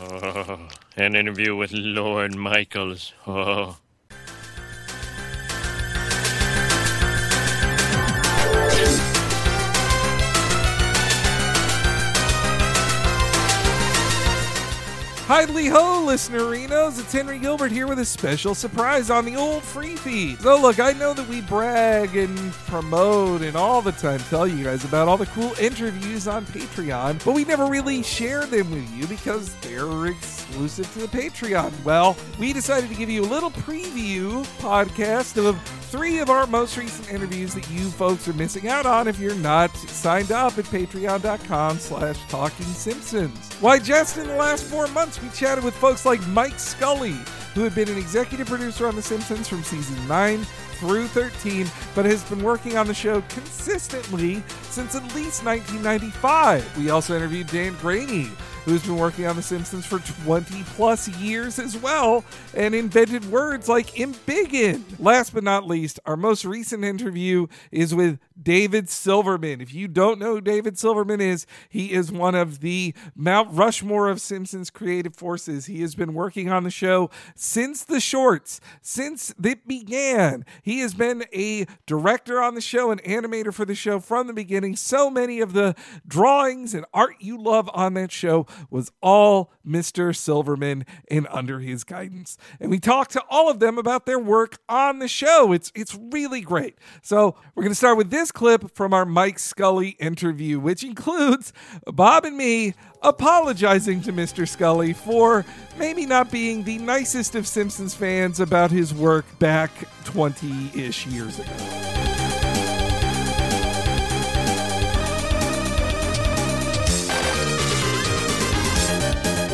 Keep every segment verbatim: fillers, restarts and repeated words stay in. Oh, an interview with Lorne Michaels. Oh. Hidely ho, listenerinos! It's Henry Gilbert here with a special surprise on the old free feed. So look, I know that we brag and promote and all the time tell you guys about all the cool interviews on Patreon, but we never really share them with you because they're exclusive to the Patreon. Well, we decided to give you a little preview podcast of three of our most recent interviews that you folks are missing out on if you're not signed up at patreon.com slash Talking Simpsons. Why, just in the last four months, we chatted with folks like Mike Scully, who had been an executive producer on The Simpsons from season nine through thirteen, but has been working on the show consistently since at least nineteen ninety-five. We also interviewed Dan Greaney, who's been working on The Simpsons for twenty plus years as well, and invented words like embiggen. Last but not least, our most recent interview is with David Silverman. If you don't know who David Silverman is, he is one of the Mount Rushmore of Simpsons creative forces. He has been working on the show since the shorts, since it began. He has been a director on the show, an animator for the show from the beginning. So many of the drawings and art you love on that show was all Mister Silverman and under his guidance. And we talked to all of them about their work on the show. It's it's really great. So we're going to start with this clip from our Mike Scully interview, which includes Bob and me apologizing to Mister Scully for maybe not being the nicest of Simpsons fans about his work back twenty-ish years ago.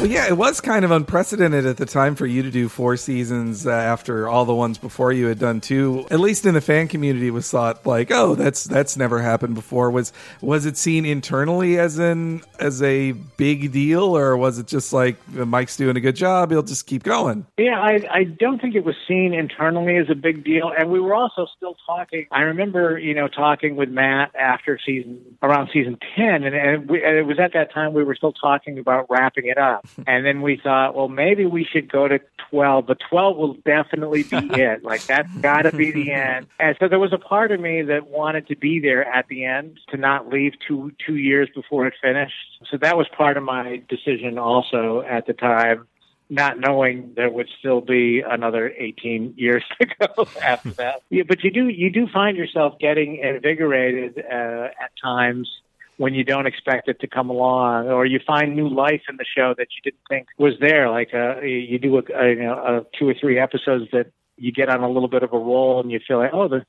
Well, yeah, it was kind of unprecedented at the time for you to do four seasons uh, after all the ones before you had done two. At least in the fan community, it was thought like, "Oh, that's that's never happened before." Was was it seen internally as an as a big deal, or was it just like Mike's doing a good job, he'll just keep going? Yeah, I, I don't think it was seen internally as a big deal, and we were also still talking. I remember, you know, talking with Matt after season around season ten, and and, we, and it was at that time we were still talking about wrapping it up. And then we thought, well, maybe we should go to twelve, but twelve will definitely be it. Like, that's got to be the end. And so there was a part of me that wanted to be there at the end, to not leave two two years before it finished. So that was part of my decision also at the time, not knowing there would still be another eighteen years to go after that. Yeah, but you do, you do find yourself getting invigorated uh, at times when you don't expect it to come along, or you find new life in the show that you didn't think was there. Like uh, you do a, a, you know, a two or three episodes that you get on a little bit of a roll and you feel like, oh, the,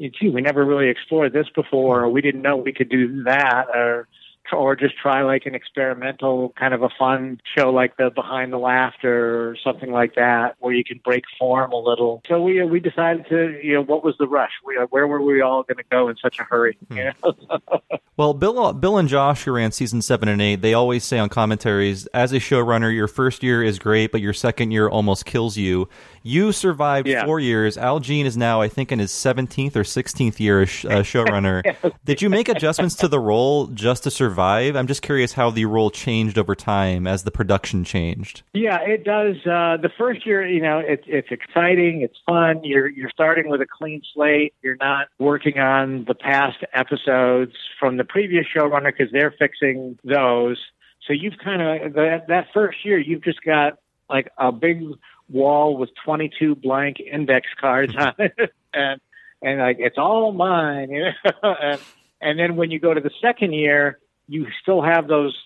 gee, we never really explored this before, or we didn't know we could do that, or or just try like an experimental kind of a fun show like the Behind the Laughter or something like that, where you can break form a little. So we we decided to, you know, what was the rush? We, where were we all going to go in such a hurry? Hmm. You know? Well, Bill, Bill and Josh, who ran season seven and eight, they always say on commentaries, as a showrunner, your first year is great, but your second year almost kills you. You survived yeah. four years. Al Jean is now, I think, in his seventeenth or sixteenth year as uh, showrunner. Yes. Did you make adjustments to the role just to survive? I'm just curious how the role changed over time as the production changed. Yeah, it does. Uh, the first year, you know, it, it's exciting. It's fun. You're you're starting with a clean slate. You're not working on the past episodes from the previous showrunner because they're fixing those. So you've kind of, that, that first year, you've just got like a big wall with twenty-two blank index cards on it. and, and like, it's all mine. You know? and, and then when you go to the second year, you still have those,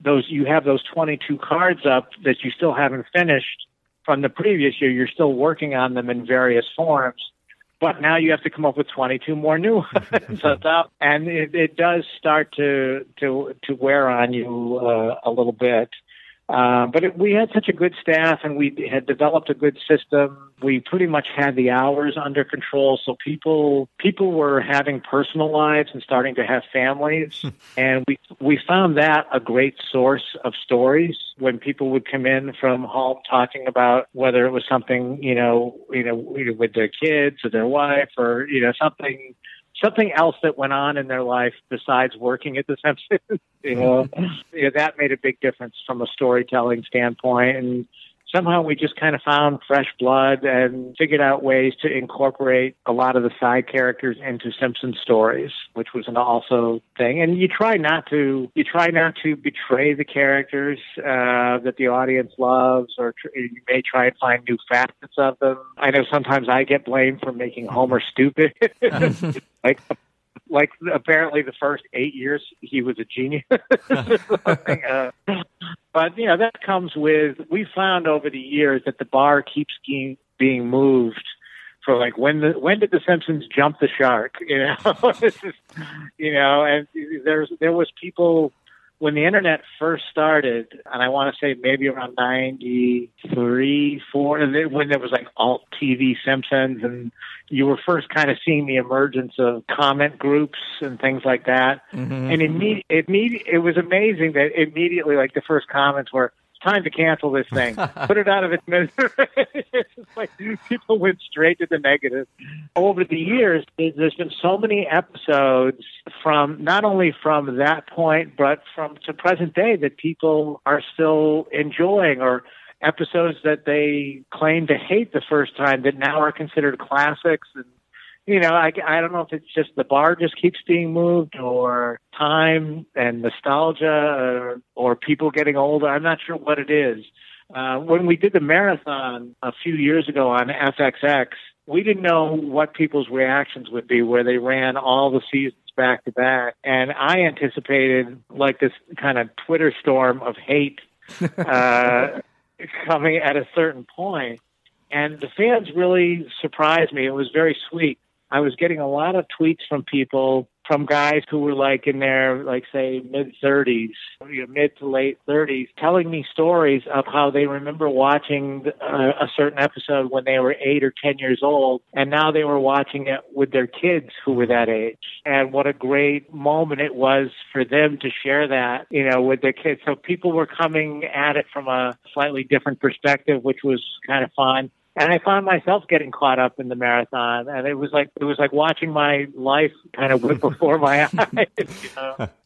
those, you have those twenty-two cards up that you still haven't finished from the previous year. You're still working on them in various forms. But now you have to come up with twenty-two more new ones, and it, it does start to to to wear on you uh, a little bit. Uh, but it, we had such a good staff, and we had developed a good system. We pretty much had the hours under control, so people people were having personal lives and starting to have families, and we we found that a great source of stories. When people would come in from home talking about whether it was something, you know, you know, with their kids or their wife, or you know, something something else that went on in their life besides working at The Simpsons. you know, you know, that made a big difference from a storytelling standpoint. And somehow we just kind of found fresh blood and figured out ways to incorporate a lot of the side characters into Simpsons stories, which was an also thing. And you try not to, you try not to betray the characters uh, that the audience loves, or tr- you may try and find new facets of them. I know sometimes I get blamed for making Homer stupid. like, like apparently the first eight years he was a genius. uh, But, you know, that comes with, we found over the years that the bar keeps being, being moved for, like, when the, when did The Simpsons jump the shark? You know, this is, you know, and there's, there was people, when the internet first started, and I want to say maybe around ninety-three, four, and then when there was like alt T V Simpsons, and you were first kind of seeing the emergence of comment groups and things like that. Mm-hmm. And imme- imme- it was amazing that immediately, like, the first comments were, it's time to cancel this thing. Put it out of its misery. It's like people went straight to the negative. Over the years, there's been so many episodes from not only from that point, but from to present day that people are still enjoying, or episodes that they claimed to hate the first time that now are considered classics. And, you know, I, I don't know if it's just the bar just keeps being moved, or time and nostalgia, or, or people getting older. I'm not sure what it is. Uh, when we did the marathon a few years ago on F X X, we didn't know what people's reactions would be, where they ran all the seasons back to back. And I anticipated like this kind of Twitter storm of hate uh, coming at a certain point. And the fans really surprised me. It was very sweet. I was getting a lot of tweets from people, from guys who were like in their, like, say, mid-thirties, you know, mid to late thirties, telling me stories of how they remember watching uh, a certain episode when they were eight or ten years old, and now they were watching it with their kids who were that age. And what a great moment it was for them to share that, you know, with their kids. So people were coming at it from a slightly different perspective, which was kind of fun. And I found myself getting caught up in the marathon, and it was like it was like watching my life kind of whip before my eyes. Because you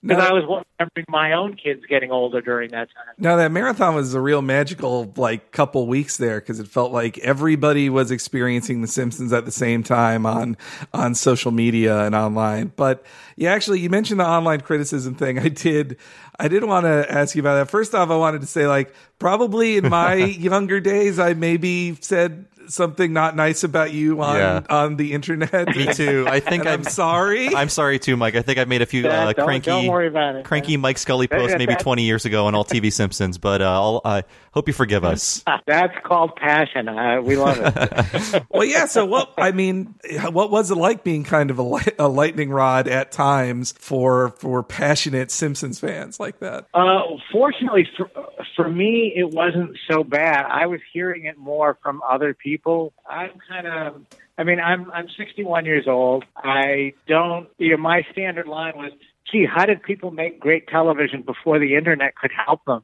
know? I was remembering my own kids getting older during that time. Now that marathon was a real magical like couple weeks there, because it felt like everybody was experiencing The Simpsons at the same time on on social media and online. But yeah, actually, you mentioned the online criticism thing. I did. I did want to ask you about that. First off, I wanted to say, like, probably in my younger days, I maybe said something not nice about you on, yeah. on the internet. Me too. I think I'm sorry. I'm sorry too, Mike. I think I made a few yeah, uh, don't, cranky, don't worry about it, cranky Mike Scully posts maybe twenty years ago on all T V Simpsons, but uh, I'll, I hope you forgive us. That's called passion. Uh, we love it. Well, yeah. So what, I mean, what was it like being kind of a, light, a lightning rod at times for, for passionate Simpsons fans like that? Uh, fortunately for, for me, it wasn't so bad. I was hearing it more from other people. People, I'm kind of, I mean, I'm I'm sixty-one years old. I don't, you know, my standard line was, gee, how did people make great television before the internet could help them?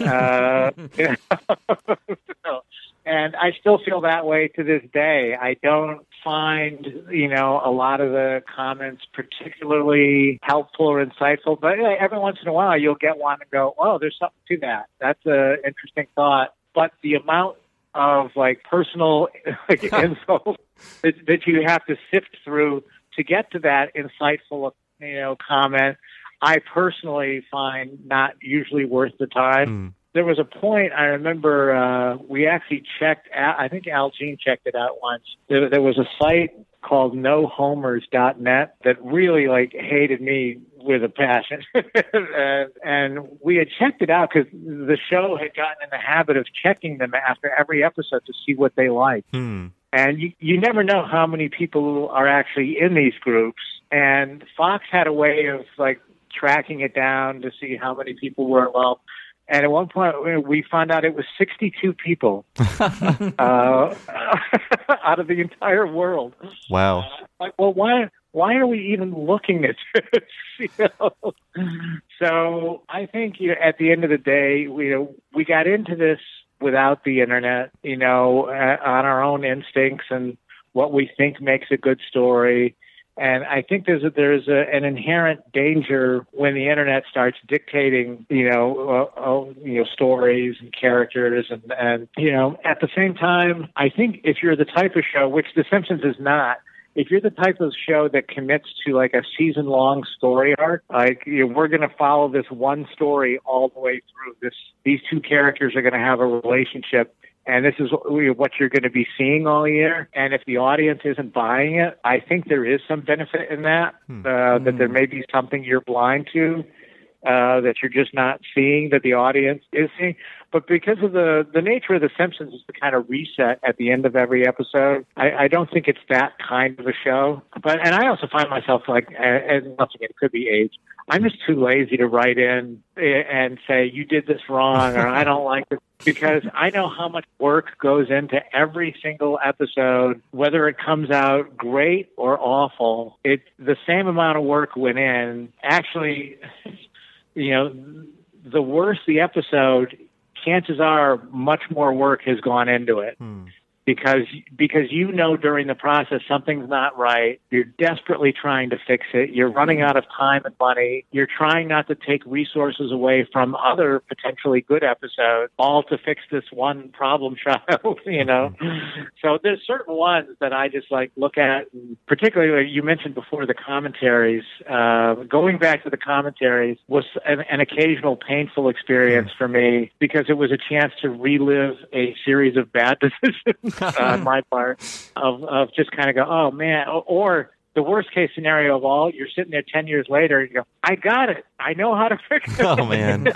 uh, you know? And I still feel that way to this day. I don't find, you know, a lot of the comments particularly helpful or insightful, but every once in a while you'll get one and go, oh, there's something to that. That's an interesting thought. But the amount of like personal like, insults that, that you have to sift through to get to that insightful, you know, comment, I personally find not usually worth the time. Mm. There was a point I remember uh, we actually checked out, I think Al Jean checked it out once. There, there was a site called no homers dot net that really like hated me with a passion. and, and we had checked it out because the show had gotten in the habit of checking them after every episode to see what they liked. Hmm. And you, you never know how many people are actually in these groups. And Fox had a way of like tracking it down to see how many people were involved. And at one point, we found out it was sixty-two people uh, out of the entire world. Wow. Uh, like, well, why why are we even looking at this? You know? So I think, you know, at the end of the day, you know, we got into this without the internet, you know, uh, on our own instincts and what we think makes a good story. And I think there's a, there's a, an inherent danger when the internet starts dictating, you know, uh, uh, you know, stories and characters, and, and you know, at the same time, I think if you're the type of show, which The Simpsons is not, if you're the type of show that commits to like a season-long story arc, like you know, we're going to follow this one story all the way through. This, these two characters are going to have a relationship. And this is what you're going to be seeing all year. And if the audience isn't buying it, I think there is some benefit in that, hmm. uh, that there may be something you're blind to, uh, that you're just not seeing, that the audience is seeing. But because of the, the nature of The Simpsons is the kind of reset at the end of every episode, I, I don't think it's that kind of a show. But and I also find myself, like, and once again, it could be age, I'm just too lazy to write in and say, you did this wrong, or I don't like this, because I know how much work goes into every single episode, whether it comes out great or awful. It, the same amount of work went in. Actually, you know, the worse the episode, chances are much more work has gone into it. Hmm. Because because you know during the process something's not right, you're desperately trying to fix it, you're running out of time and money, you're trying not to take resources away from other potentially good episodes, all to fix this one problem child, you know? So there's certain ones that I just like look at, particularly you mentioned before the commentaries. Uh, going back to the commentaries was an, an occasional painful experience for me because it was a chance to relive a series of bad decisions. On uh, my part, of of just kind of go, oh, man, or, or the worst case scenario of all, you're sitting there ten years later and you go, I got it. I know how to fix it. Oh, man.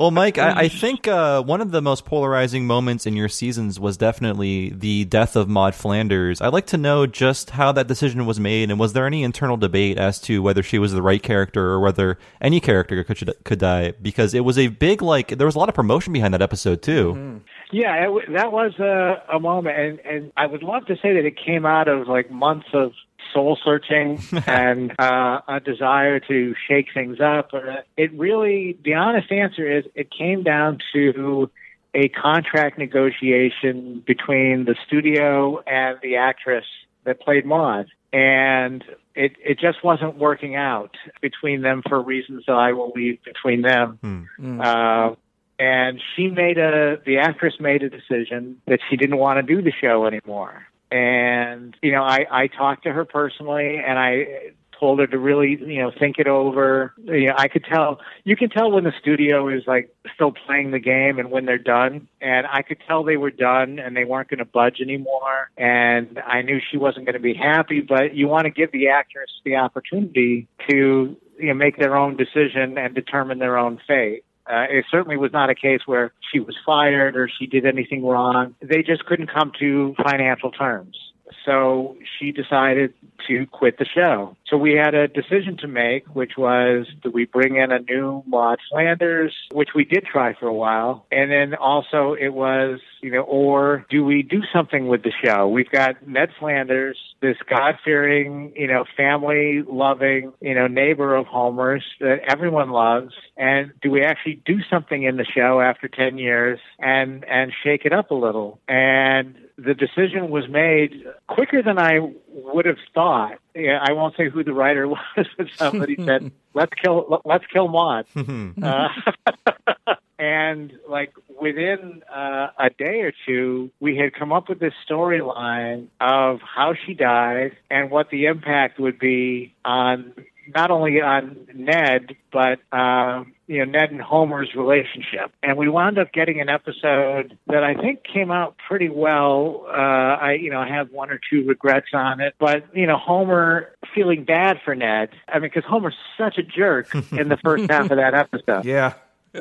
Well, Mike, I, I think uh, one of the most polarizing moments in your seasons was definitely the death of Maude Flanders. I'd like to know just how that decision was made, and was there any internal debate as to whether she was the right character or whether any character could could die? Because it was a big, like, there was a lot of promotion behind that episode, too. Mm-hmm. Yeah, it, that was a, a moment, and, and I would love to say that it came out of, like, months of soul-searching and uh, a desire to shake things up. It really, the honest answer is, it came down to a contract negotiation between the studio and the actress that played Maude, and it, it just wasn't working out between them for reasons that I will leave between them. Mm-hmm. Uh, and she made a, the actress made a decision that she didn't want to do the show anymore. And, you know, I, I talked to her personally, and I told her to really, you know, think it over. You know, I could tell, you can tell when the studio is, like, still playing the game and when they're done. And I could tell they were done and they weren't going to budge anymore. And I knew she wasn't going to be happy, but you want to give the actress the opportunity to, you know, make their own decision and determine their own fate. Uh, it certainly was not a case where she was fired or she did anything wrong. They just couldn't come to financial terms. So she decided to quit the show. So we had a decision to make, which was, do we bring in a new Maude Flanders, which we did try for a while. And then also it was, you know, or do we do something with the show? We've got Ned Flanders, this God-fearing, you know, family-loving, you know, neighbor of Homer's that everyone loves. And do we actually do something in the show after ten years and, and shake it up a little? And the decision was made quicker than I would have thought. Yeah, I won't say who the writer was, but somebody said, "Let's kill, let's kill Maude," uh, and like within uh, a day or two, we had come up with this storyline of how she died and what the impact would be on not only on Ned, but um, you know, Ned and Homer's relationship. And we wound up getting an episode that I think came out pretty well. Uh, I, you know, I have one or two regrets on it, but you know, Homer feeling bad for Ned. I mean, because Homer's such a jerk in the first half of that episode. Yeah.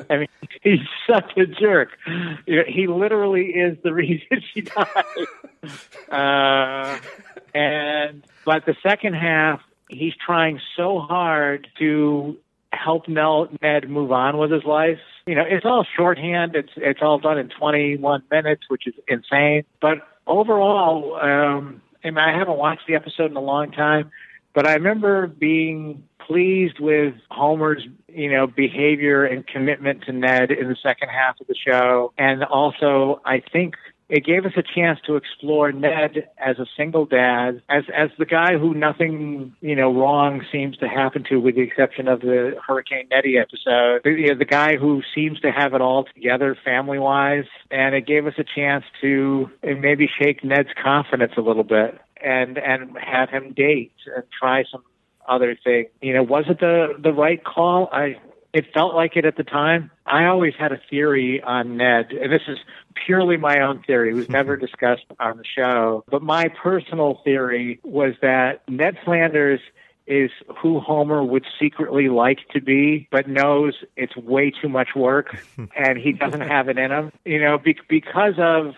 I mean, he's such a jerk. He literally is the reason she died. Uh, and but the second half, he's trying so hard to help Ned move on with his life. You know, it's all shorthand. It's it's all done in twenty-one minutes, which is insane. But overall, um, I mean, I haven't watched the episode in a long time, but I remember being pleased with Homer's, you know, behavior and commitment to Ned in the second half of the show. And also, I think It gave us a chance to explore Ned as a single dad, as as the guy who nothing, you know, wrong seems to happen to, with the exception of the Hurricane Nettie episode. The, you know, the guy who seems to have it all together family-wise. And it gave us a chance to maybe shake Ned's confidence a little bit and, and have him date and try some other thing. You know, was it the, the right call? I... It felt like it at the time. I always had a theory on Ned, and this is purely my own theory. It was never discussed on the show. But my personal theory was that Ned Flanders is who Homer would secretly like to be, but knows it's way too much work, and he doesn't have it in him. You know, be- because of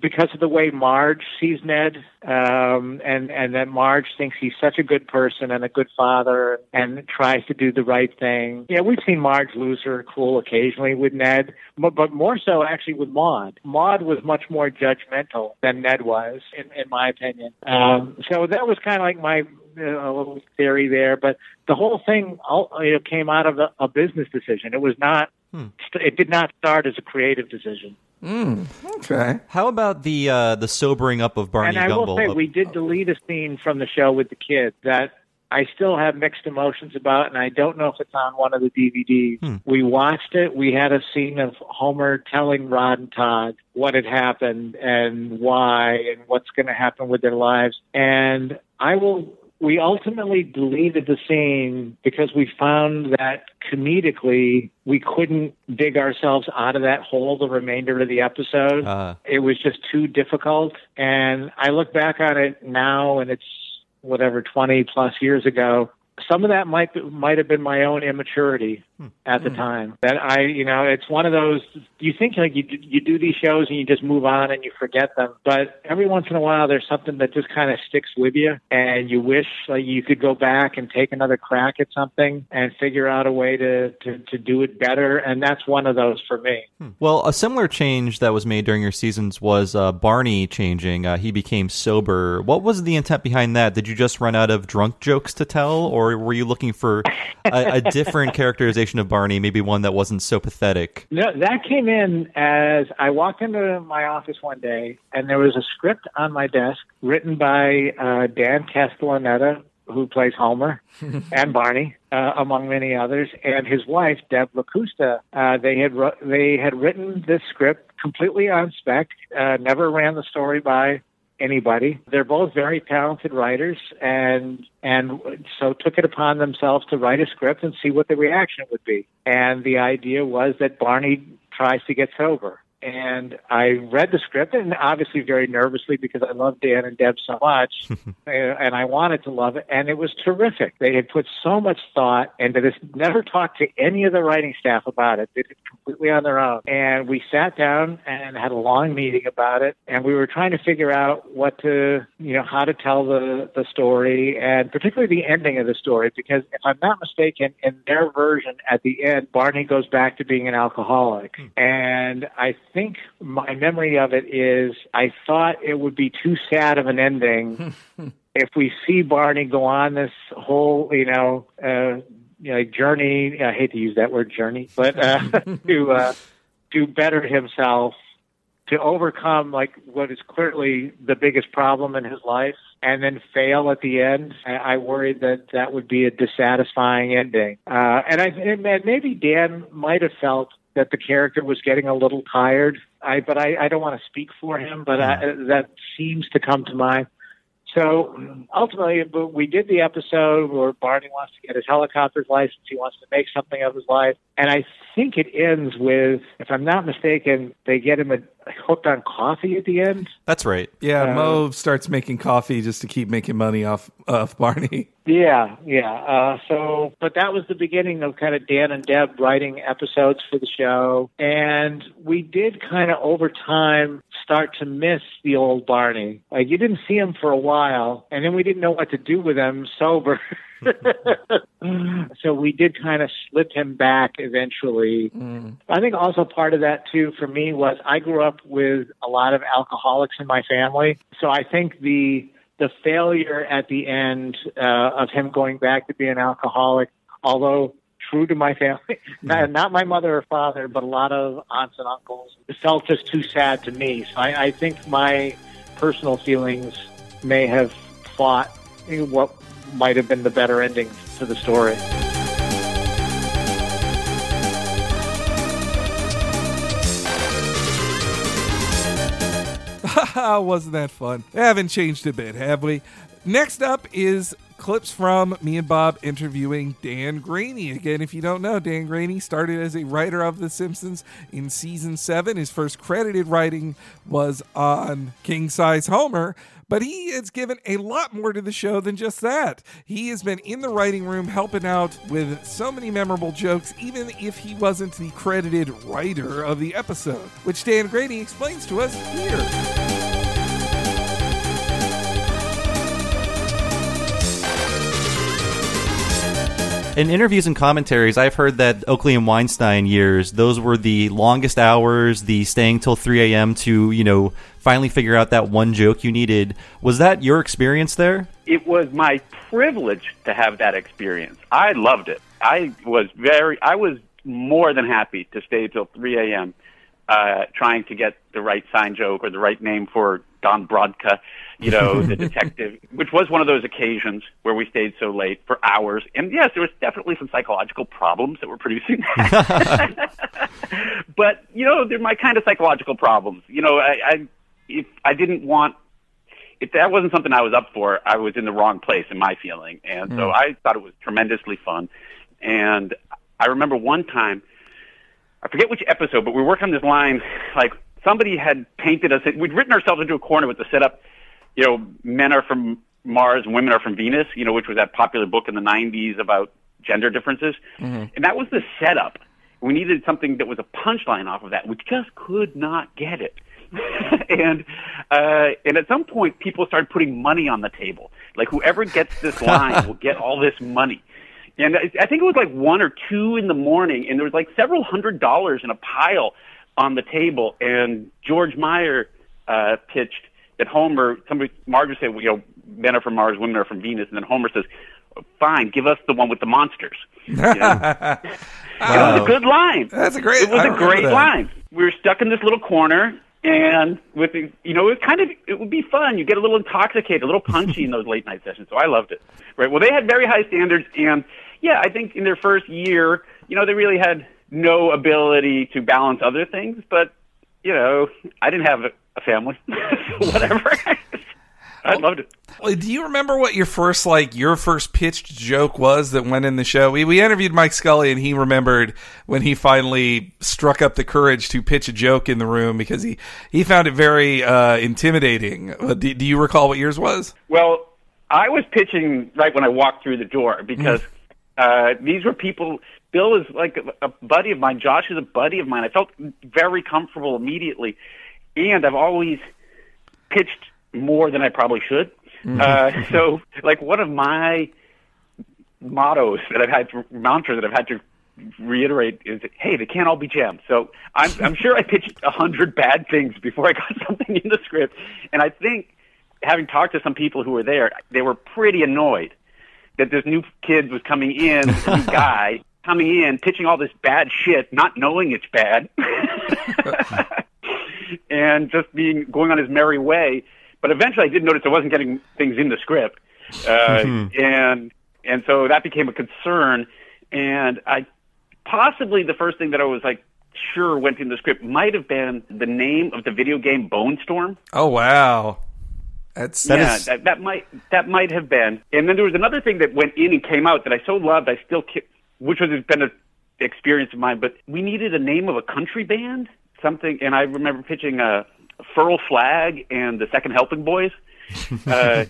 because of the way Marge sees Ned, um, and and that Marge thinks he's such a good person and a good father, and tries to do the right thing. Yeah, you know, we've seen Marge lose her cool occasionally with Ned, but, but more so actually with Maude. Maude was much more judgmental than Ned was, in, in my opinion. Um, so that was kind of like my. A little theory there, but the whole thing you know, came out of a, a business decision. It was not. Hmm. It did not start as a creative decision. Mm, okay. How about the uh, the sobering up of Barney Gumbel? And I will say, we did delete a scene from the show with the kid that I still have mixed emotions about, and I don't know if it's on one of the D V Ds. Hmm. We watched it. We had a scene of Homer telling Rod and Todd what had happened and why, and what's going to happen with their lives. And I will. We ultimately deleted the scene because we found that comedically we couldn't dig ourselves out of that hole the remainder of the episode. Uh-huh. It was just too difficult. And I look back on it now, and it's whatever, twenty plus years ago. Some of that might might have been my own immaturity at the mm. time. That I, you know, it's one of those. You think like you you do these shows and you just move on and you forget them. But every once in a while, there's something that just kind of sticks with you, and you wish like you could go back and take another crack at something and figure out a way to to, to do it better. And that's one of those for me. Hmm. Well, a similar change that was made during your seasons was uh, Barney changing. Uh, he became sober. What was the intent behind that? Did you just run out of drunk jokes to tell, or were you looking for a, a different characterization of Barney, maybe one that wasn't so pathetic? No, that came in as I walked into my office one day, and there was a script on my desk written by uh, Dan Castellaneta, who plays Homer and Barney, uh, among many others, and his wife, Deb LaCusta. Uh, they had ru- they had written this script completely on spec, uh, never ran the story by anybody. They're both very talented writers, and and so took it upon themselves to write a script and see what the reaction would be. And the idea was that Barney tries to get sober. And I read the script, and obviously very nervously, because I love Dan and Deb so much, and I wanted to love it, and it was terrific. They had put so much thought into this, never talked to any of the writing staff about it. They did it completely on their own. And we sat down and had a long meeting about it, and we were trying to figure out what to, you know, how to tell the, the story, and particularly the ending of the story, because if I'm not mistaken, in their version at the end, Barney goes back to being an alcoholic. Mm. And I I think my memory of it is I thought it would be too sad of an ending if we see Barney go on this whole, you know, uh, you know, journey. I hate to use that word, journey, but uh, to uh, to better himself, to overcome like what is clearly the biggest problem in his life, and then fail at the end. I worried that that would be a dissatisfying ending, uh, and I and maybe Dan might have felt that the character was getting a little tired. I, but I, I don't want to speak for him, but I, that seems to come to mind. So ultimately, we did the episode where Barney wants to get his helicopter's license. He wants to make something of his life. And I think it ends with, if I'm not mistaken, they get him a, hooked on coffee at the end. That's right. Yeah, uh, Mo starts making coffee just to keep making money off, off Barney. Yeah, yeah. Uh, so, but that was the beginning of kind of Dan and Deb writing episodes for the show. And we did kind of over time start to miss the old Barney. Like, you didn't see him for a while, and then we didn't know what to do with him sober. So we did kind of slip him back eventually. Mm. I think also part of that, too, for me was I grew up with a lot of alcoholics in my family. So I think the the failure at the end uh, of him going back to be an alcoholic, although true to my family. Mm-hmm. Not my mother or father, but a lot of aunts and uncles felt just too sad to me. So I, I think my personal feelings may have fought what might have been the better ending to the story. Wasn't that fun? I haven't changed a bit, have we? Next up is clips from me and Bob interviewing Dan Greaney. Again, if you don't know, Dan Greaney started as a writer of The Simpsons in season seven. His first credited writing was on King Size Homer, but he has given a lot more to the show than just that. He has been in the writing room helping out with so many memorable jokes, even if he wasn't the credited writer of the episode, which Dan Greaney explains to us here. In interviews and commentaries, I've heard that Oakley and Weinstein years, those were the longest hours, the staying till three a.m. to, you know, finally figure out that one joke you needed. Was that your experience there? It was my privilege to have that experience. I loved it. I was very, I was more than happy to stay till three a.m. Uh, trying to get the right sign joke or the right name for Don Brodka, you know, the detective, which was one of those occasions where we stayed so late for hours. And yes, there was definitely some psychological problems that were producing that. But, you know, they're my kind of psychological problems. You know, I, I, if I didn't want, if that wasn't something I was up for, I was in the wrong place in my feeling. And mm. so I thought it was tremendously fun. And I remember one time, I forget which episode, but we were working on this line, like somebody had painted us, we'd written ourselves into a corner with the setup, you know, men are from Mars and women are from Venus, you know, which was that popular book in the nineties about gender differences. Mm-hmm. And that was the setup. We needed something that was a punchline off of that. We just could not get it. and uh, and at some point, people started putting money on the table. Like whoever gets this line will get all this money. And I think it was like one or two in the morning, and there was like several hundred dollars in a pile on the table. And George Meyer uh, pitched that Homer, somebody, Marge said, well, you know, men are from Mars, women are from Venus. And then Homer says, fine, give us the one with the monsters. You know? Wow. It was a good line. That's a great. It was I a great that. line. We were stuck in this little corner, and with the, you know, it was kind of, it would be fun. You get a little intoxicated, a little punchy in those late night sessions. So I loved it. Right. Well, they had very high standards, and yeah, I think in their first year, you know, they really had no ability to balance other things. But, you know, I didn't have a family, so whatever. I loved it. Do you remember what your first, like, your first pitched joke was that went in the show? We we interviewed Mike Scully, and he remembered when he finally struck up the courage to pitch a joke in the room because he, he found it very uh, intimidating. Do, do you recall what yours was? Well, I was pitching right when I walked through the door because... Mm-hmm. Uh, these were people, Bill is like a, a buddy of mine, Josh is a buddy of mine. I felt very comfortable immediately, and I've always pitched more than I probably should. Mm-hmm. Uh, so, like, one of my mottos that I've had, to, mantra that I've had to reiterate is, hey, they can't all be gems. So I'm, I'm sure I pitched a hundred bad things before I got something in the script, and I think, having talked to some people who were there, they were pretty annoyed that this new kid was coming in, this new guy coming in, pitching all this bad shit, not knowing it's bad, and just being going on his merry way. But eventually, I did notice I wasn't getting things in the script, uh, mm-hmm. and and so that became a concern. And I possibly the first thing that I was like sure went in the script might have been the name of the video game Bonestorm. Oh wow. That's, that yeah, is... that, that might that might have been. And then there was another thing that went in and came out that I so loved, I still, ki- which was been an experience of mine. But we needed a name of a country band, something, and I remember pitching a uh, Furl Flag and the Second Helping Boys. Uh,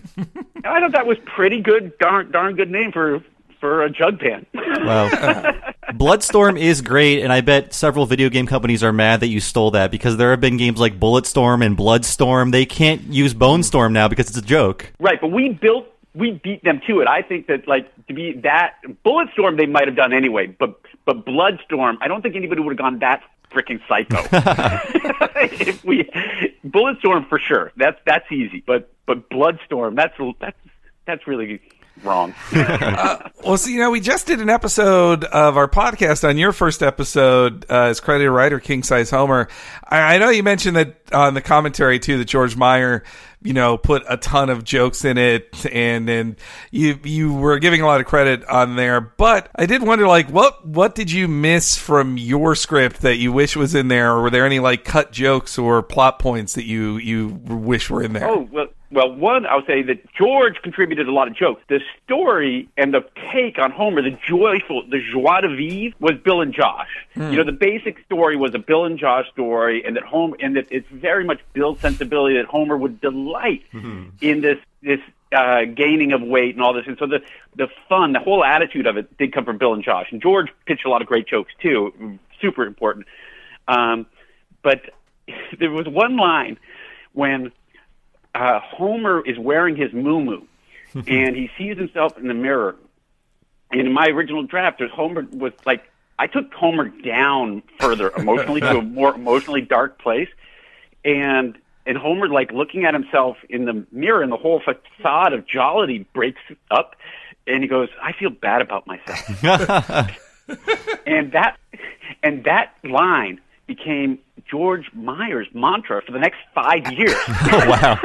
I thought that was pretty good, darn darn good name for for a jug band. Wow. Bloodstorm is great, and I bet several video game companies are mad that you stole that because there have been games like Bulletstorm and Bloodstorm. They can't use Bonestorm now because it's a joke. Right, but we built, we beat them to it. I think that, like, to be that, Bulletstorm they might have done anyway, but but Bloodstorm, I don't think anybody would have gone that freaking psycho. If we, Bulletstorm for sure, that's that's easy, but but Bloodstorm, that's that's that's really wrong. uh, well, so, you know, we just did an episode of our podcast on your first episode uh, as credited writer, King Size Homer. I, I know you mentioned that on the commentary, too, that George Meyer, you know, put a ton of jokes in it, and then you you were giving a lot of credit on there. But I did wonder, like, what what did you miss from your script that you wish was in there, or were there any, like, cut jokes or plot points that you, you wish were in there? Oh, well, well, one, I would say that George contributed a lot of jokes. The story and the take on Homer, the joyful, the joie de vivre, was Bill and Josh. Mm. You know, the basic story was a Bill and Josh story, and that Homer, and that it's very much Bill's sensibility that Homer would delight mm-hmm. in this this uh, gaining of weight and all this. And so the the fun, the whole attitude of it did come from Bill and Josh. And George pitched a lot of great jokes too, super important. Um, but there was one line when Uh, Homer is wearing his muumuu, and he sees himself in the mirror. And in my original draft, there's Homer was like, I took Homer down further emotionally to a more emotionally dark place, and and Homer like looking at himself in the mirror, and the whole facade of jollity breaks up, and he goes, I feel bad about myself, and that and that line became George Meyer's mantra for the next five years. Oh, wow.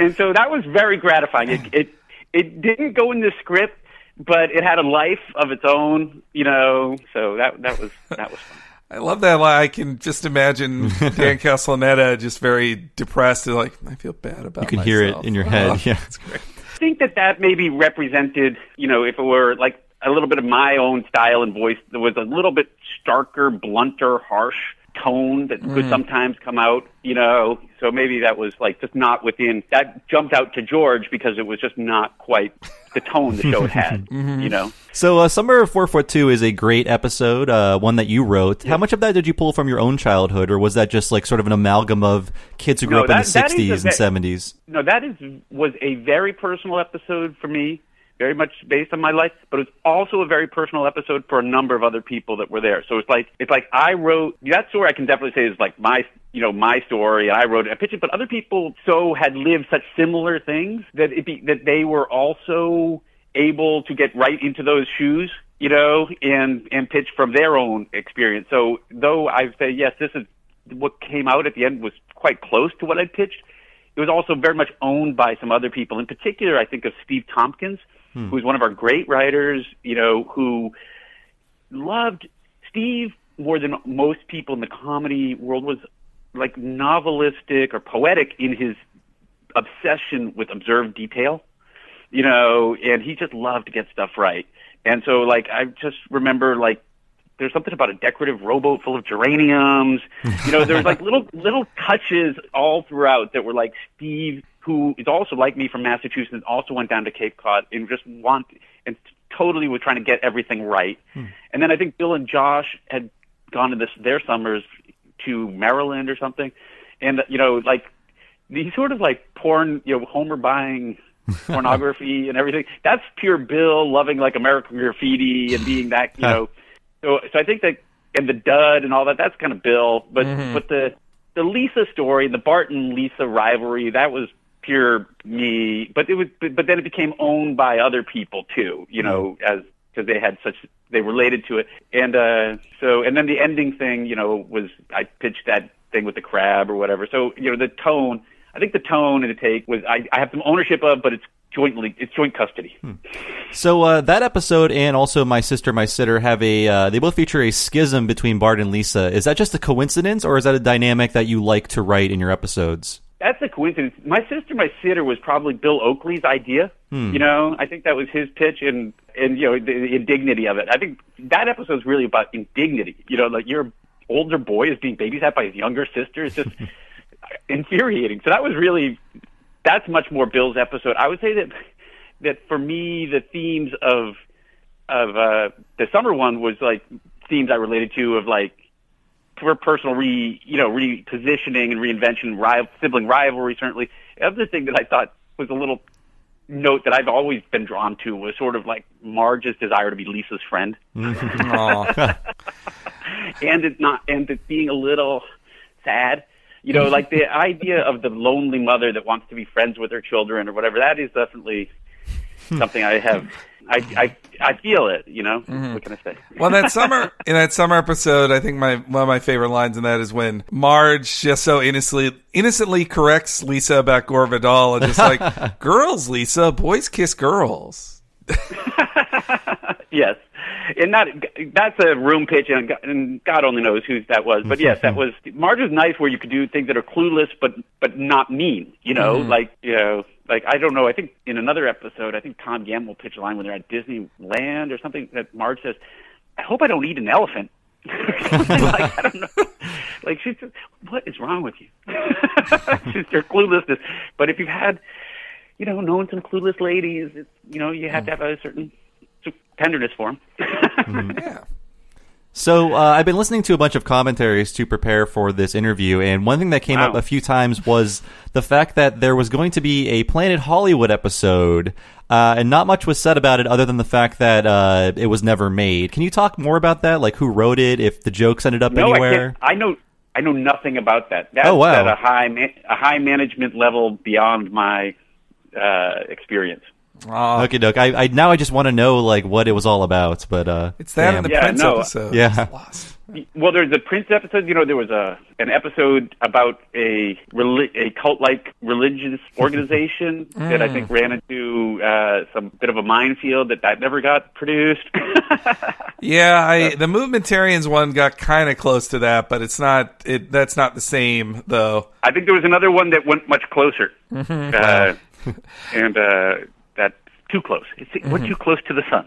And so that was very gratifying. It, it it didn't go in the script, but it had a life of its own, you know, so that that was that was fun. I love that line. I can just imagine Dan Castellaneta just very depressed and like, I feel bad about myself. You can myself. hear it in your head. Oh, yeah, that's great. I think that that maybe represented, you know, if it were like, a little bit of my own style and voice. There was a little bit starker, blunter, harsh tone that mm. could sometimes come out, you know. So maybe that was like just not within. That jumped out to George because it was just not quite the tone the show had, mm-hmm. you know. So uh, Summer of Four Foot Two is a great episode, uh, one that you wrote. Yeah. How much of that did you pull from your own childhood, or was that just like sort of an amalgam of kids who grew no, up that, in the sixties and that, seventies? No, that is was a very personal episode for me. Very much based on my life, but it's also a very personal episode for a number of other people that were there. So it's like it's like I wrote that story. I can definitely say is like my you know my story, and I wrote it, I pitched it. But other people so had lived such similar things that it be, that they were also able to get right into those shoes, you know, and and pitch from their own experience. So though I say yes, this is what came out at the end was quite close to what I pitched. It was also very much owned by some other people. In particular, I think of Steve Tompkins. Hmm. Who's one of our great writers, you know, who loved Steve more than most people in the comedy world, was like novelistic or poetic in his obsession with observed detail, you know, and he just loved to get stuff right. And so, like, I just remember, like, there's something about a decorative rowboat full of geraniums. You know, there's like little little touches all throughout that were like Steve, who is also like me from Massachusetts, also went down to Cape Cod and just want and totally was trying to get everything right. Hmm. And then I think Bill and Josh had gone to this their summers to Maryland or something, and you know, like these sort of like porn, you know, Homer buying pornography and everything. That's pure Bill loving like American Graffiti and being that, you know. So, so I think that, and the dud and all that, that's kind of Bill. But mm-hmm. but the the Lisa story, the Bart and Lisa rivalry, that was pure me. But it was, but, but then it became owned by other people too, you know, mm-hmm. as because they had such, they related to it. And uh, so, and then the ending thing, you know, was I pitched that thing with the crab or whatever. So you know, the tone, I think the tone and the take was I, I have some ownership of, but it's. Jointly, it's joint custody. Hmm. So uh, that episode and also My Sister, My Sitter have a, uh, they both feature a schism between Bart and Lisa. Is that just a coincidence, or is that a dynamic that you like to write in your episodes? That's a coincidence. My Sister, My Sitter was probably Bill Oakley's idea. Hmm. You know, I think that was his pitch and, and you know, the, the indignity of it. I think that episode is really about indignity. You know, like your older boy is being babysat by his younger sister. It's just infuriating. So that was really... That's much more Bill's episode. I would say that that for me, the themes of of uh, the summer one was like themes I related to of like for personal re you know repositioning and reinvention, rival, sibling rivalry certainly. The other thing that I thought was a little note that I've always been drawn to was sort of like Marge's desire to be Lisa's friend, and it's not and it's being a little sad you know, like the idea of the lonely mother that wants to be friends with her children or whatever, that is definitely something I have. I, I, I feel it, you know, mm-hmm. What can I say? Well, that summer, in that summer episode, I think my one of my favorite lines in that is when Marge just so innocently, innocently corrects Lisa about Gore Vidal and just like, girls, Lisa, boys kiss girls. Yes. And not, that's a room pitch, and God, and God only knows whose that was. But yes, that was Marge's knife, where you could do things that are clueless, but but not mean. You know, mm-hmm. like you know, like I don't know. I think in another episode, I think Tom Gamble pitched a line when they're at Disneyland or something that Marge says, "I hope I don't eat an elephant." Like, I don't know. Like she's just, what is wrong with you? Just their cluelessness. But if you've had, you know, known some clueless ladies, it's, you know, you have to have a certain tenderness for him. Mm. Yeah. So uh, I've been listening to a bunch of commentaries to prepare for this interview, and one thing that came wow. up a few times was the fact that there was going to be a Planet Hollywood episode, uh, and not much was said about it other than the fact that uh, it was never made. Can you talk more about that? Like who wrote it? If the jokes ended up no, anywhere? I, I know. I know nothing about that. That's oh, wow. at a high ma- a high management level beyond my uh, experience. Oh. Okay, doke. I, I now I just want to know like what it was all about, but uh, it's that damn. And the yeah, Prince no, episode. Yeah. Lost. Well, there's the Prince episode. You know, there was a an episode about a reli- a cult like religious organization mm. that I think ran into uh, some bit of a minefield that that never got produced. yeah, I, the Movementarians one got kind of close to that, but it's not. It that's not the same though. I think there was another one that went much closer, mm-hmm. uh, and. Uh, Too close. It's, we're too close to the sun.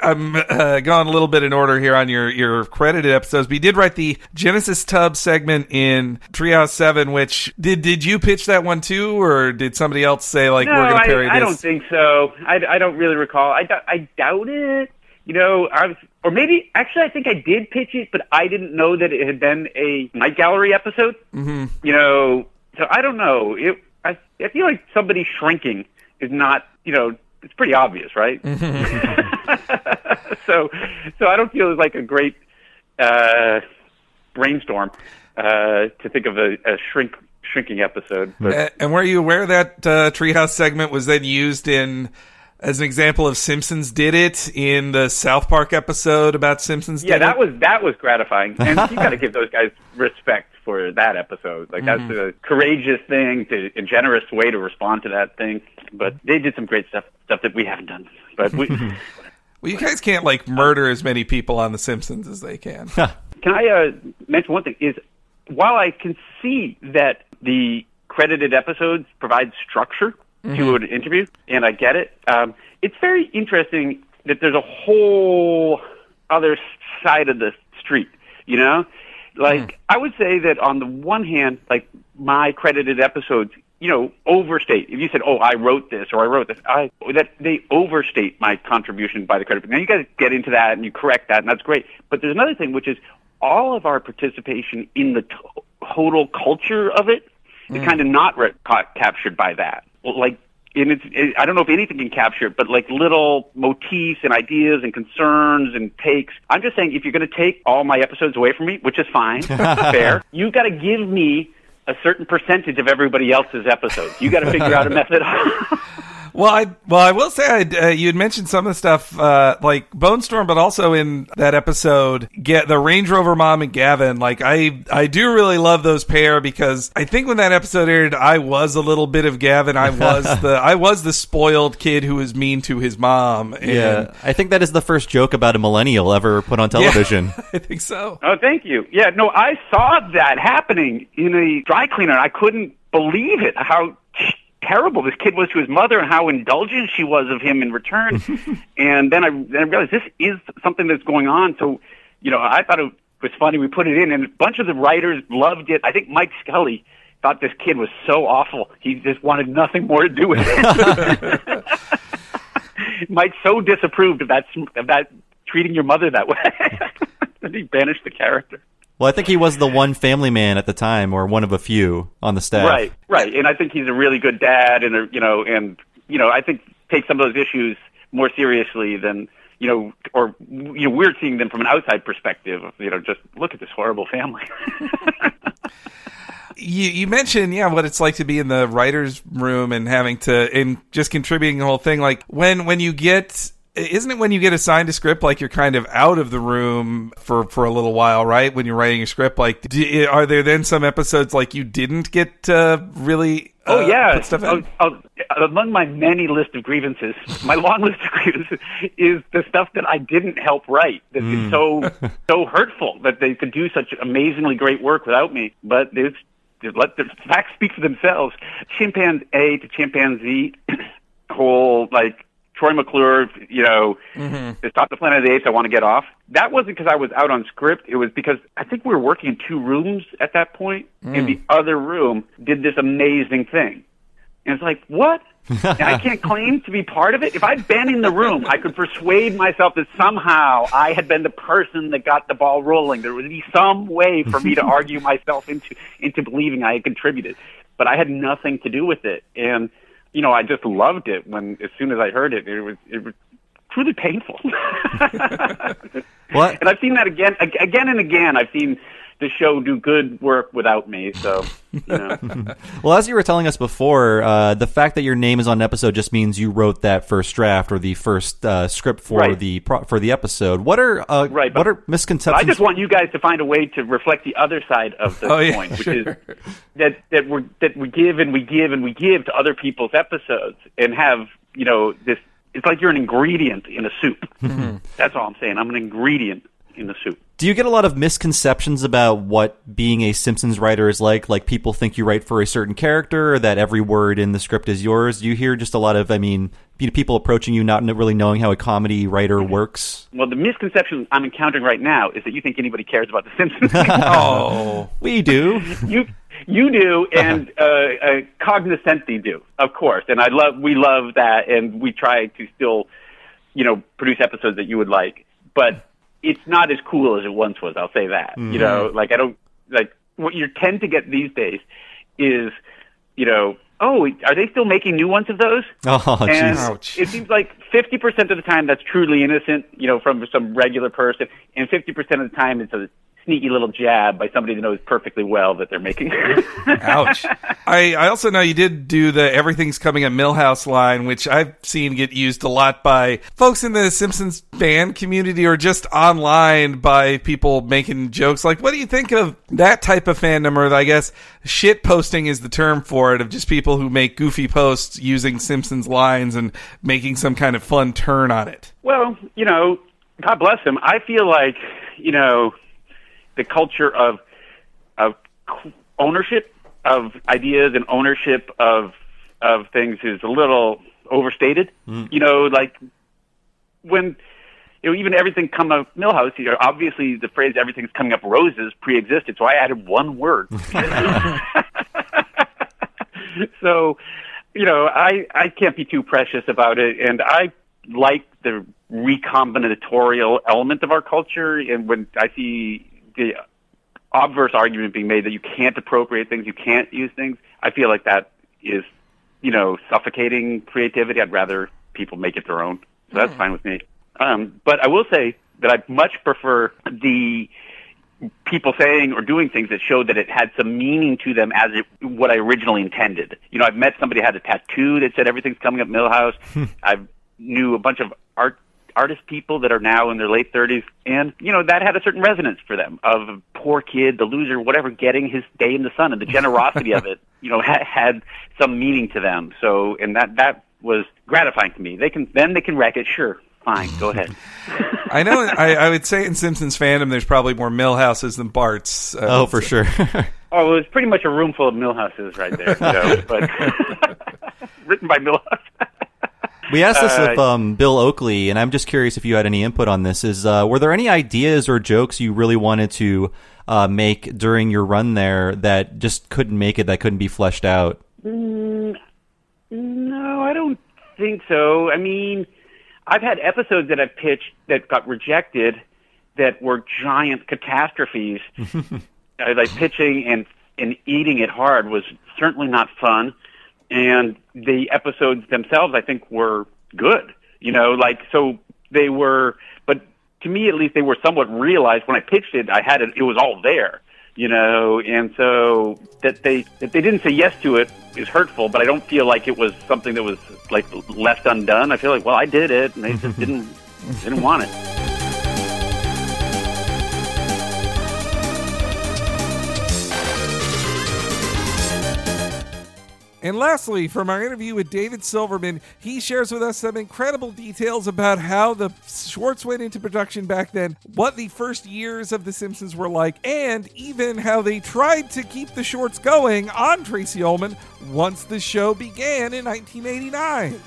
I'm uh, gone a little bit in order here on your, your credited episodes. But you did write the Genesis Tub segment in Treehouse seven, which did did you pitch that one too, or did somebody else say like no, we're going to parry I, this? I don't think so. I, I don't really recall. I, I doubt it. You know, I was, or maybe actually, I think I did pitch it, but I didn't know that it had been a Night Gallery episode. Mm-hmm. You know, so I don't know. It. I, I feel like somebody shrinking. Is not, you know, it's pretty obvious, right? so so I don't feel it's like a great uh, brainstorm uh, to think of a, a shrink shrinking episode. But. And were you aware that uh, Treehouse segment was then used in, as an example of Simpsons Did It in the South Park episode about Simpsons Did It? Yeah, that was, that was gratifying. And you got to give those guys respect for that episode. Like, that's mm. a courageous thing, to, a generous way to respond to that thing. But they did some great stuff stuff that we haven't done. But we, well, you guys can't, like, murder as many people on The Simpsons as they can. Huh. Can I uh, mention one thing? Is while I can see that the credited episodes provide structure mm-hmm. to an interview, and I get it, um, it's very interesting that there's a whole other side of the street, you know? Like, mm. I would say that on the one hand, like, my credited episodes, you know, overstate. If you said, oh, I wrote this or I wrote this, I that they overstate my contribution by the credit. Now, you guys get into that and you correct that, and that's great. But there's another thing, which is all of our participation in the to- total culture of it mm. is kind of not re- ca- captured by that. Like, and it's, it, I don't know if anything can capture it, but like little motifs and ideas and concerns and takes. I'm just saying, if you're going to take all my episodes away from me, which is fine, fair, you got to give me a certain percentage of everybody else's episodes. You got to figure out a method. Well, I well, I will say I'd, uh, you had mentioned some of the stuff uh, like Bonestorm, but also in that episode, get the Range Rover mom and Gavin. Like I, I do really love those pair, because I think when that episode aired, I was a little bit of Gavin. I was the I was the spoiled kid who was mean to his mom. And yeah, I think that is the first joke about a millennial ever put on television. Yeah, I think so. Oh, thank you. Yeah, no, I saw that happening in a dry cleaner. I couldn't believe it. How terrible this kid was to his mother, and how indulgent she was of him in return. And then I, then I realized this is something that's going on. So, you know, I thought it was funny. We put it in, and a bunch of the writers loved it. I think Mike Scully thought this kid was so awful, he just wanted nothing more to do with it. Mike so disapproved of that, of that treating your mother that way that he banished the character. Well, I think he was the one family man at the time, or one of a few on the staff. Right, right, and I think he's a really good dad, and a, you know, and you know, I think take some of those issues more seriously than you know, or you know, we're seeing them from an outside perspective. You know, just look at this horrible family. You, you mentioned, yeah, what it's like to be in the writer's room and having to, and just contributing the whole thing. Like when, when you get, isn't it when you get assigned a script, like you're kind of out of the room for, for a little while, right? When you're writing a script, like, do, are there then some episodes like you didn't get uh, really uh, oh, yeah. put stuff in? Oh, oh, among my many list of grievances, my long list of grievances is the stuff that I didn't help write. That mm. is so, so hurtful that they could do such amazingly great work without me, but it's, let the facts speak for themselves. Chimpanzee A to Chimpanzee, whole, like, Troy McClure, you know, mm-hmm. Stop the Planet of the Apes, I want to get off. That wasn't because I was out on script. It was because I think we were working in two rooms at that point, mm. and the other room did this amazing thing. And it's like, what? And I can't claim to be part of it. If I'd been in the room, I could persuade myself that somehow I had been the person that got the ball rolling. There would be some way for me to argue myself into into believing I had contributed. But I had nothing to do with it. And, you know, I just loved it when, as soon as I heard it, it was it was truly painful. What? And I've seen that again, again and again. I've seen the show do good work without me, so, you know. Well, as you were telling us before, uh, the fact that your name is on an episode just means you wrote that first draft or the first uh, script for right. the pro- for the episode. What are uh, right, but, what are misconceptions? I just want you guys to find a way to reflect the other side of this oh, yeah, point, which sure. is that that we that we give and we give and we give to other people's episodes and have, you know, this. It's like you're an ingredient in a soup. Mm-hmm. That's all I'm saying. I'm an ingredient in the soup. Do you get a lot of misconceptions about what being a Simpsons writer is like? Like, people think you write for a certain character, or that every word in the script is yours. Do you hear just a lot of, I mean, people approaching you not really knowing how a comedy writer works? Well, the misconception I'm encountering right now is that you think anybody cares about the Simpsons. Oh, we do. You you do, and uh, uh, cognoscenti do, of course. And I love we love that, and we try to still, you know, produce episodes that you would like, but it's not as cool as it once was, I'll say that. Mm-hmm. You know, like, I don't, like, what you tend to get these days is, you know, oh, are they still making new ones of those? Oh, and ouch. It seems like fifty percent of the time that's truly innocent, you know, from some regular person, and fifty percent of the time it's a sneaky little jab by somebody that knows perfectly well that they're making. Ouch. I, I also know you did do the everything's coming at Milhouse line, which I've seen get used a lot by folks in the Simpsons fan community or just online by people making jokes. Like, what do you think of that type of fandom? Or I guess shit posting is the term for it, of just people who make goofy posts using Simpsons lines and making some kind of fun turn on it. Well, you know, God bless them. I feel like, you know, the culture of of ownership of ideas and ownership of of things is a little overstated. Mm. You know, like when you know even everything come up Milhouse. You know, obviously the phrase "everything's coming up roses" pre-existed, so I added one word. So, you know, I I can't be too precious about it, and I like the recombinatorial element of our culture. And when I see the obverse argument being made that you can't appropriate things, you can't use things, I feel like that is, you know, suffocating creativity. I'd rather people make it their own. So that's mm. fine with me. Um, but I will say that I much prefer the people saying or doing things that showed that it had some meaning to them as it, what I originally intended. You know, I've met somebody who had a tattoo that said everything's coming up Milhouse. I knew a bunch of art artist people that are now in their late thirties, and, you know, that had a certain resonance for them of a poor kid, the loser, whatever, getting his day in the sun, and the generosity of it, you know, ha- had some meaning to them. So, and that, that was gratifying to me. They can, then they can wreck it. Sure. Fine. Go ahead. I know. I, I would say in Simpsons fandom, there's probably more Millhouses than Barts. Uh, oh, for so. Sure. Oh, well, it was pretty much a room full of Millhouses right there. So, but written by Millhouse. We asked this uh, of um, Bill Oakley, and I'm just curious if you had any input on this. Is uh, were there any ideas or jokes you really wanted to uh, make during your run there that just couldn't make it, that couldn't be fleshed out? Mm, no, I don't think so. I mean, I've had episodes that I've pitched that got rejected that were giant catastrophes. uh, like pitching and, and eating it hard was certainly not fun. And the episodes themselves, I think, were good. You know, like, so they were, but to me at least, they were somewhat realized. When I pitched it, I had it, it was all there, you know, and so that they that they didn't say yes to it is hurtful, but I don't feel like it was something that was like left undone. I feel like, well, I did it, and they just didn't didn't want it. And lastly, from our interview with David Silverman, he shares with us some incredible details about how the shorts went into production back then, what the first years of The Simpsons were like, and even how they tried to keep the shorts going on Tracy Ullman once the show began in nineteen eighty-nine.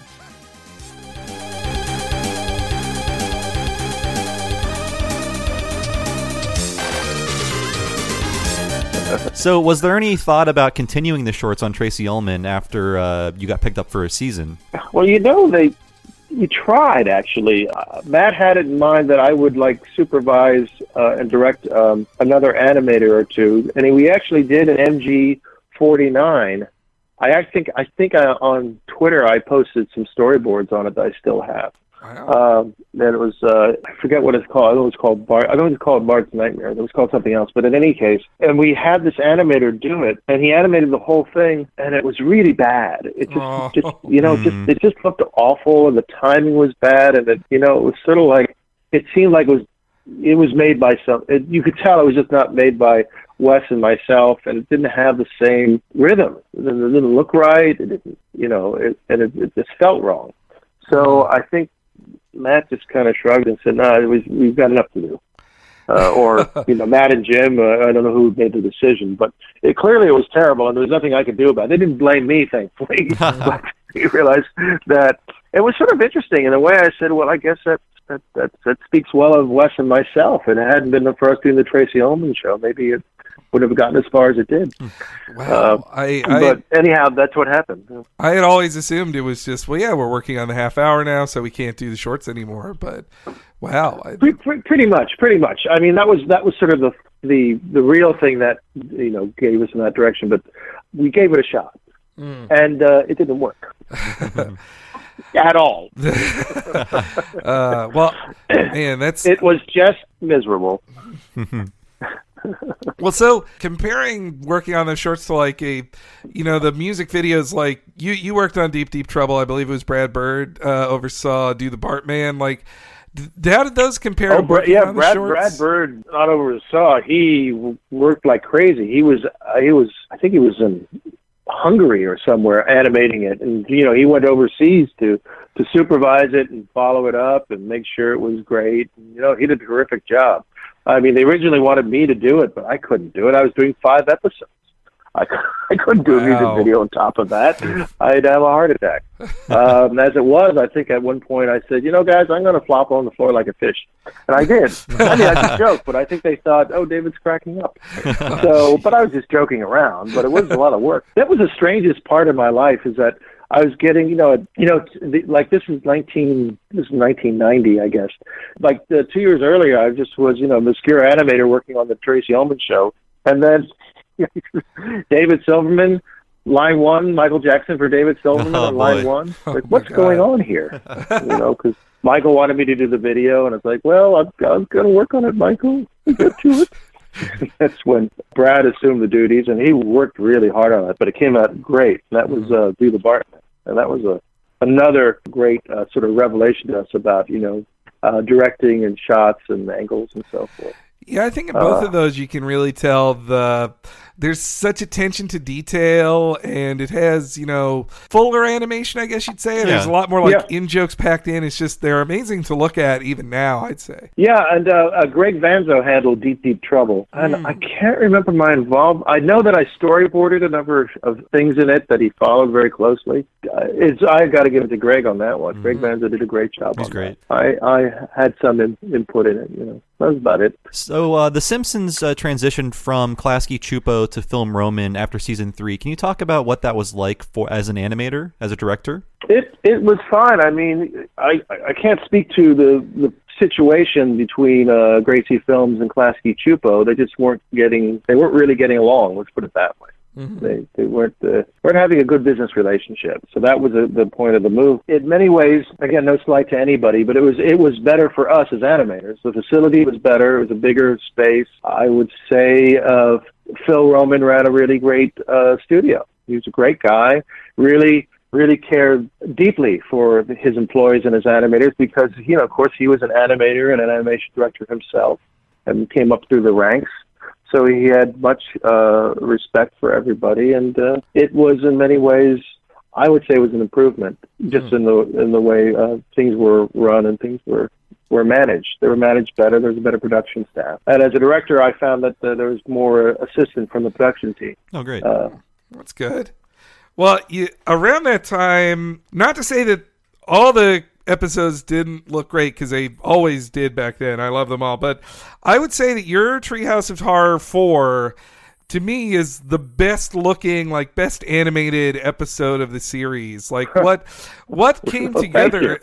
So was there any thought about continuing the shorts on Tracy Ullman after uh, you got picked up for a season? Well, you know, they you tried, actually. Uh, Matt had it in mind that I would, like, supervise uh, and direct um, another animator or two. And we actually did an M G forty-nine. I think I think I, on Twitter I posted some storyboards on it that I still have. Wow. Um, that it was, uh, I forget what it's called. I know it's called Bart. I know it's called Bart's Nightmare. It was called something else. But in any case, and we had this animator do it, and he animated the whole thing, and it was really bad. It just, oh. just you know, just it just looked awful, and the timing was bad, and it, you know, it was sort of like it seemed like it was it was made by some. It, you could tell it was just not made by Wes and myself, and it didn't have the same rhythm. It didn't look right. It didn't, you know, it, and it, it just felt wrong. So I think Matt just kind of shrugged and said, no, nah, we've got enough to do. Uh, or, you know, Matt and Jim, uh, I don't know who made the decision, but it clearly it was terrible, and there was nothing I could do about it. They didn't blame me, thankfully. But he realized that it was sort of interesting. In a way, I said, well, I guess that that, that, that speaks well of Wes and myself, and it hadn't been for us doing the Tracy Ullman show. Maybe it would have gotten as far as it did. Wow. Uh, I, I, but anyhow, that's what happened. I had always assumed it was just, well, yeah, we're working on the half hour now, so we can't do the shorts anymore. But wow, I, pretty, pretty much, pretty much. I mean, that was that was sort of the the the real thing that, you know, gave us in that direction. But we gave it a shot, mm. and uh, it didn't work. At all. uh, well, man, that's it was just miserable. Well, so comparing working on the shorts to like a, you know, the music videos, like you, you worked on Deep Deep Trouble. I believe it was Brad Bird uh, oversaw Do the Bartman. Like, d- how did those compare? Oh, to yeah, on Brad, the Brad Bird not oversaw. He worked like crazy. He was, uh, he was, I think he was in Hungary or somewhere animating it, and you know he went overseas to to supervise it and follow it up and make sure it was great. And, you know, he did a terrific job. I mean, they originally wanted me to do it, but I couldn't do it. I was doing five episodes. I, I couldn't do wow. a music video on top of that. I'd have a heart attack. Um, as it was, I think at one point I said, you know, guys, I'm going to flop on the floor like a fish. And I did. I mean, that's a joke, but I think they thought, oh, David's cracking up. So, but I was just joking around, but it was a lot of work. That was the strangest part of my life is that I was getting, you know, you know, like this was nineteen, this was nineteen ninety, I guess. Like the, two years earlier, I just was, you know, obscure animator working on the Tracy Ullman show, and then David Silverman, line one, Michael Jackson for David Silverman oh, on line boy. one. Like, oh, what's going on here? You know, because Michael wanted me to do the video, and it's like, well, I'm, I'm going to work on it, Michael. I'll get to it. That's when Brad assumed the duties, and he worked really hard on it, but it came out great. That was uh, Do the Bartman, and that was a, another great uh, sort of revelation to us about, you know, uh, directing and shots and angles and so forth. Yeah, I think in both uh, of those you can really tell the there's such attention to detail, and it has, you know, fuller animation, I guess you'd say. Yeah. There's a lot more like yeah. in-jokes packed in. It's just they're amazing to look at even now, I'd say. Yeah, and uh, uh, Greg Vanzo handled Deep Deep Trouble. And mm. I can't remember my involvement. I know that I storyboarded a number of things in it that he followed very closely. Uh, it's I've got to give it to Greg on that one. Mm-hmm. Greg Vanzo did a great job He's on great. that. I, I had some in, input in it, you know. That was about it. So uh, The Simpsons uh, transitioned from Klasky Csupo to Film Roman after season three. Can you talk about what that was like for as an animator, as a director? It it was fine. I mean, I, I can't speak to the, the situation between uh, Gracie Films and Klasky Csupo. They just weren't getting, they weren't really getting along, let's put it that way. Mm-hmm. They they weren't uh, weren't having a good business relationship. So that was a, the point of the move. In many ways, again, no slight to anybody, but it was it was better for us as animators. The facility was better. It was a bigger space. I would say uh, Phil Roman ran a really great uh, studio. He was a great guy. Really. really cared deeply for his employees and his animators because, you know, of course, he was an animator and an animation director himself and came up through the ranks. So he had much uh, respect for everybody. And uh, it was, in many ways, I would say it was an improvement just mm. in the in the way uh, things were run and things were, were managed. They were managed better. There was a better production staff. And as a director, I found that uh, there was more assistance from the production team. Oh, great. Uh, That's good. Well, you, around that time, not to say that all the episodes didn't look great, because they always did back then. I love them all. But I would say that your Treehouse of Horror four, to me, is the best looking, like, best animated episode of the series. Like, what what came well, together?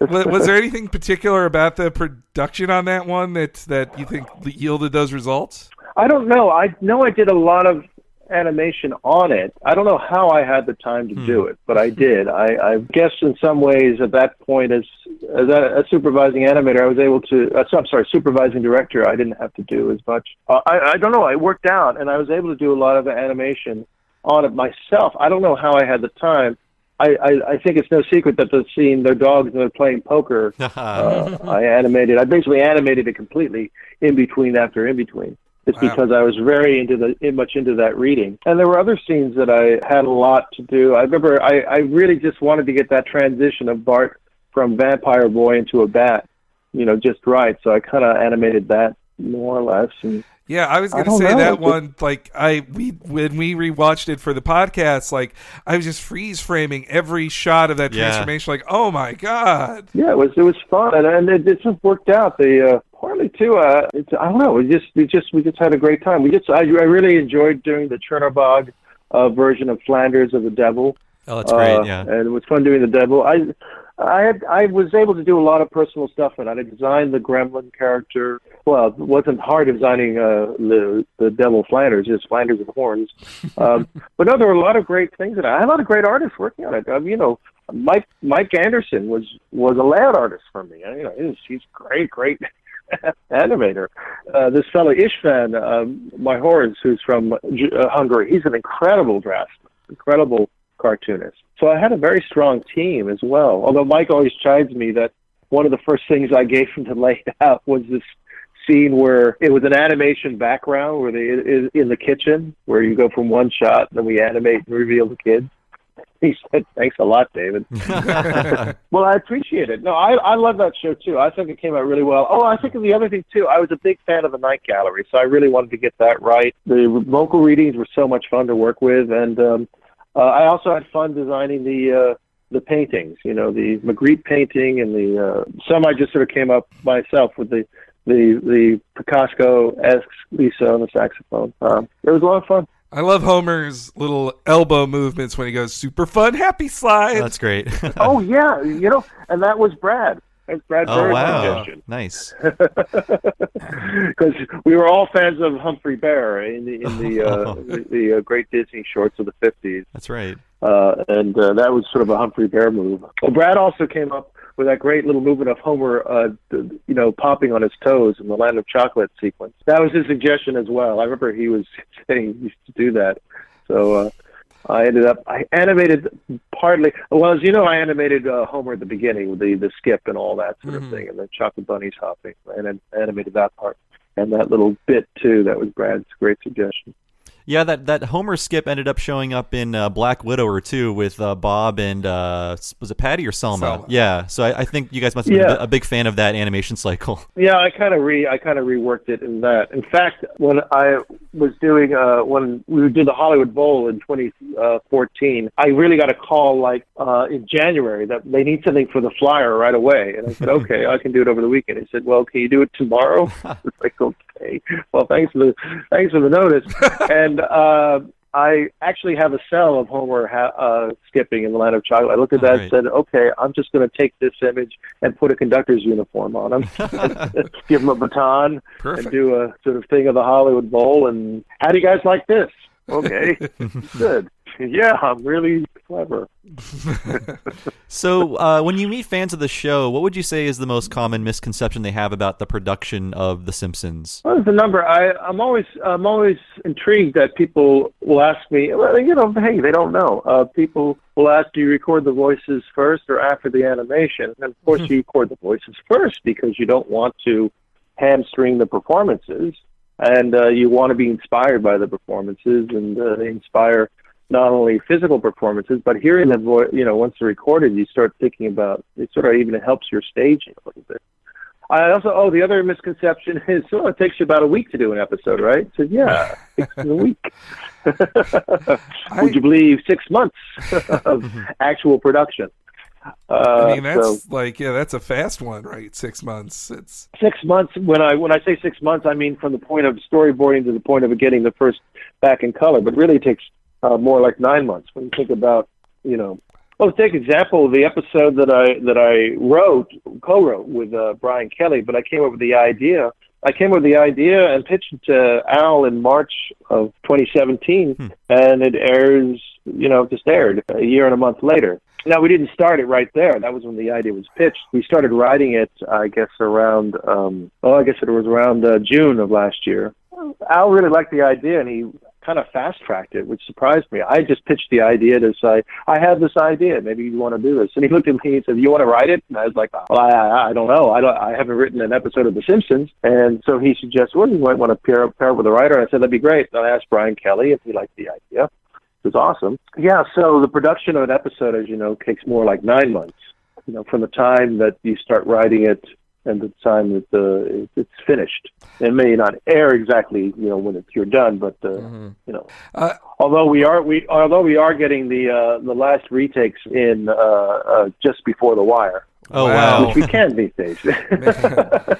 Was there anything particular about the production on that one that, that you think yielded those results? I don't know. I know I did a lot of animation on it. I don't know how I had the time to do it, but I did. I, I guess in some ways at that point as as a, a supervising animator, I was able to, uh, so, I'm sorry, supervising director, I didn't have to do as much. Uh, I, I don't know. I worked out and I was able to do a lot of animation on it myself. I don't know how I had the time. I, I, I think it's no secret that the scene, their dogs and they're playing poker, uh, I animated. I basically animated it completely in between after in between. It's wow. because I was very into the much into that reading. And there were other scenes that I had a lot to do. I remember I, I really just wanted to get that transition of Bart from vampire boy into a bat, you know, just right. So I kind of animated that more or less. And yeah, I was going to say know. that one, like, I we when we rewatched it for the podcast, like, I was just freeze framing every shot of that yeah. transformation, like, oh my God. Yeah, it was it was fun. And, and it, it just worked out. The, uh, Partly too, uh, it's, I don't know. We just, we just, we just had a great time. We just, I, I really enjoyed doing the Chernobog uh, version of Flanders of the Devil. Oh, that's uh, great! Yeah, and it was fun doing the Devil. I, I had, I was able to do a lot of personal stuff, and I designed the Gremlin character. Well, it wasn't hard designing uh, the the Devil Flanders, just Flanders with horns. um, but no, there were a lot of great things, and I had a lot of great artists working on it. I mean, you know. Mike Mike Anderson was was a layout artist for me. You know, he's he's great, great. animator. Uh, this fellow Istvan, um, Myhoriz, who's from uh, Hungary, he's an incredible draftsman, incredible cartoonist. So I had a very strong team as well. Although Mike always chides me that one of the first things I gave him to lay out was this scene where it was an animation background where they in the kitchen, where you go from one shot, then we animate and reveal the kids. He said, "Thanks a lot, David." Well, I appreciate it. No, I I love that show too. I think it came out really well. Oh, I think of the other thing too. I was a big fan of the Night Gallery, so I really wanted to get that right. The vocal readings were so much fun to work with, and um, uh, I also had fun designing the uh, the paintings. You know, the Magritte painting and the uh, some I just sort of came up myself with the the the Picasso-esque Lisa on the saxophone. Um, it was a lot of fun. I love Homer's little elbow movements when he goes super fun, happy slide. That's great. Oh, yeah. You know, and that was Brad. That's Brad Bird. Oh, wow. Nice. Because we were all fans of Humphrey Bear in the in the, uh, the, the uh, great Disney shorts of the fifties. That's right. Uh, and uh, that was sort of a Humphrey Bear move. Well, Brad also came up with that great little movement of Homer, uh, you know, popping on his toes in the Land of Chocolate sequence. That was his suggestion as well. I remember he was saying he used to do that. So uh, I ended up, I animated partly, well, as you know, I animated uh, Homer at the beginning with the, the skip and all that sort mm-hmm. of thing, and the chocolate bunnies hopping, and then animated that part. And that little bit, too, that was Brad's great suggestion. Yeah, that, that Homer skip ended up showing up in uh, Black Widower too, with uh, Bob and uh, was it Patty or Selma? Selma. Yeah, so I, I think you guys must have yeah. been a big fan of that animation cycle. Yeah, I kind of re I kind of reworked it in that. In fact, when I was doing uh, when we did the Hollywood Bowl in twenty fourteen, I really got a call like uh, in January that they need something for the flyer right away, and I said, okay, I can do it over the weekend. He said, well, can you do it tomorrow? I was like, okay, well, thanks for the thanks for the notice. And And uh, I actually have a cell of Homer ha- uh, skipping in the Land of Chocolate. I looked at that right. and said, okay, I'm just going to take this image and put a conductor's uniform on him, give him a baton, Perfect. And do a sort of thing of the Hollywood Bowl. And how do you guys like this? Okay, good. Yeah, I'm really clever. So uh, when you meet fans of the show, what would you say is the most common misconception they have about the production of The Simpsons? What is the number? I, I'm always I'm always intrigued that people will ask me, well, you know, hey, they don't know. Uh, people will ask, do you record the voices first or after the animation? And, of course, mm-hmm. you record the voices first because you don't want to hamstring the performances. And uh, you want to be inspired by the performances, and uh, they inspire not only physical performances, but hearing the voice. You know, once they're recorded, you start thinking about it. Sort of even helps your staging a little bit. I also oh, the other misconception is oh, it takes you about a week to do an episode, right? So yeah, it takes a week. I... Would you believe six months of actual production? Uh, I mean, that's so, like, yeah, that's a fast one, right? Six months. It's six months. When I when I say six months, I mean from the point of storyboarding to the point of getting the first back in color. But really, it takes uh, more like nine months when you think about, you know. Well, take example of the episode that I that I wrote, co-wrote with uh, Brian Kelly. But I came up with the idea. I came up with the idea and pitched it to Al in March of twenty seventeen, hmm. and it airs. You know, just aired a year and a month later. Now, we didn't start it right there. That was when the idea was pitched. We started writing it, I guess, around, um, well, I guess it was around uh, June of last year. Al really liked the idea, and he kind of fast-tracked it, which surprised me. I just pitched the idea to say, I have this idea. Maybe you want to do this. And he looked at me and said, you want to write it? And I was like, well, I, I, I don't know. I, don't, I haven't written an episode of The Simpsons. And so he suggested, well, you might want to pair up, pair up with a writer. And I said, that'd be great. And I asked Brian Kelly if he liked the idea. It's awesome. Yeah, so the production of an episode, as you know, takes more like nine months. You know, from the time that you start writing it and the time that uh, it's finished. It may not air exactly, you know, when it's, you're done, but uh, mm-hmm. you know. Uh, although we are we although we are getting the uh, the last retakes in uh, uh, just before The Wire. Oh wow! Which we can these days.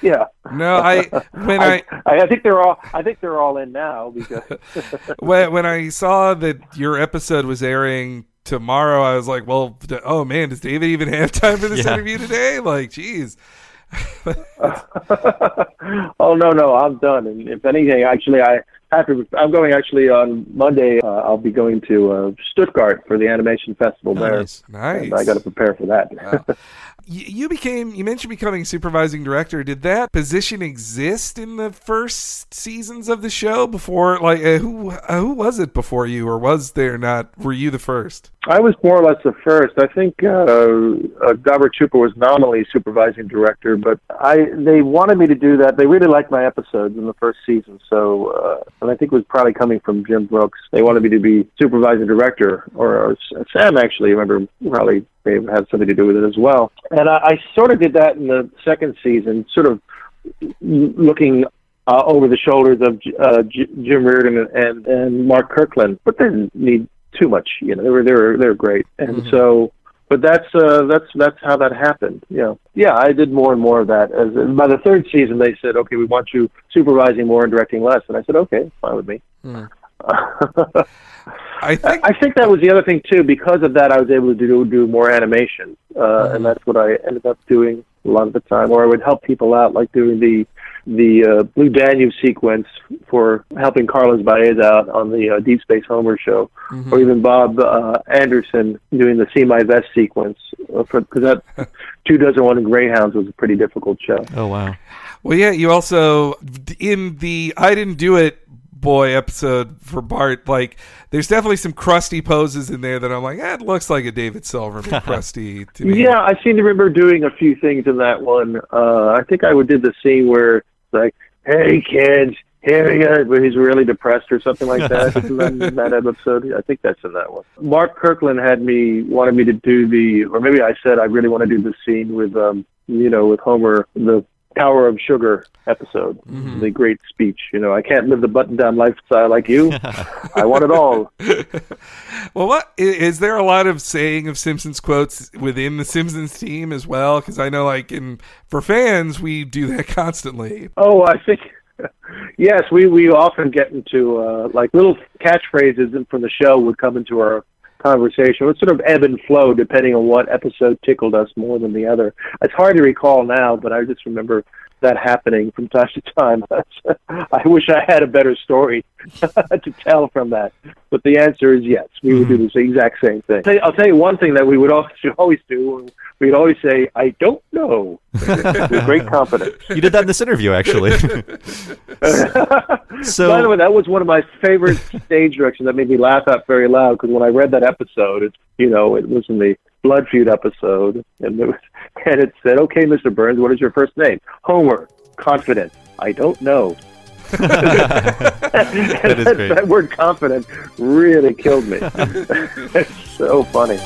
yeah. No, I when I, I I think they're all I think they're all in now because when when I saw that your episode was airing tomorrow, I was like, well, oh man, does David even have time for this yeah. interview today? Like, geez. oh no, no, I'm done. And if anything, actually, I have to. I'm going actually on Monday. Uh, I'll be going to uh, Stuttgart for the animation festival there. Nice, nice. And I got to prepare for that. Wow. You became, you mentioned becoming supervising director. Did that position exist in the first seasons of the show before? Like, uh, who uh, who was it before you, or was there not? Were you the first? I was more or less the first. I think uh, uh, Robert Trooper was nominally supervising director, but I they wanted me to do that. They really liked my episodes in the first season, so uh, and I think it was probably coming from Jim Brooks. They wanted me to be supervising director, or, or Sam actually, I remember, probably may have had something to do with it as well. And I, I sort of did that in the second season, sort of looking uh, over the shoulders of uh, G- Jim Reardon and, and Mark Kirkland, but they didn't need too much, you know. They were they were they were great, and mm-hmm. so. But that's uh, that's that's how that happened. Yeah, yeah. I did more and more of that. As in, by the third season, they said, "Okay, we want you supervising more and directing less." And I said, "Okay, fine with me." Mm. I think I think that was the other thing too. Because of that, I was able to do, do more animation, uh, mm. and that's what I ended up doing a lot of the time. Or I would help people out, like doing the the uh, Blue Danube sequence for helping Carlos Baez out on the uh, Deep Space Homer show, mm-hmm. or even Bob uh, Anderson doing the See My Vest sequence, because uh, that Two Dozen One Greyhounds was a pretty difficult show. Oh, wow. Well, yeah, you also, in the I Didn't Do It Boy episode for Bart, like, there's definitely some crusty poses in there that I'm like, that eh, looks like a David Silverman crusty to me. Yeah, I seem to remember doing a few things in that one. Uh, I think I did the scene where like, hey kids, here he is, where he's really depressed or something like that. That, that episode, I think that's in that one. Mark Kirkland had me wanted me to do the, or maybe I said I really want to do the scene with, um, you know, with Homer, the Tower of Sugar episode, mm-hmm. the great speech. You know, I can't live the button-down lifestyle like you. I want it all. Well, what is there a lot of saying of Simpsons quotes within the Simpsons team as well? Because I know, like, in for fans, we do that constantly. Oh, I think yes, we we often get into uh, like little catchphrases from the show would come into our conversation. It sort of ebb and flow depending on what episode tickled us more than the other. It's hard to recall now, but I just remember that happening from time to time. I wish I had a better story to tell from that. But the answer is yes, we would do the exact same thing. I'll tell you one thing that we would always, always do. We'd always say, I don't know, with great confidence. You did that in this interview, actually. So, by the way, that was one of my favorite stage directions that made me laugh out very loud, because when I read that episode, it, you know, it was in the Blood Feud episode, and it, was, and it said, okay, Mister Burns, what is your first name? Homer. Confident. I don't know. that, is that, great. That word confident really killed me. It's so funny.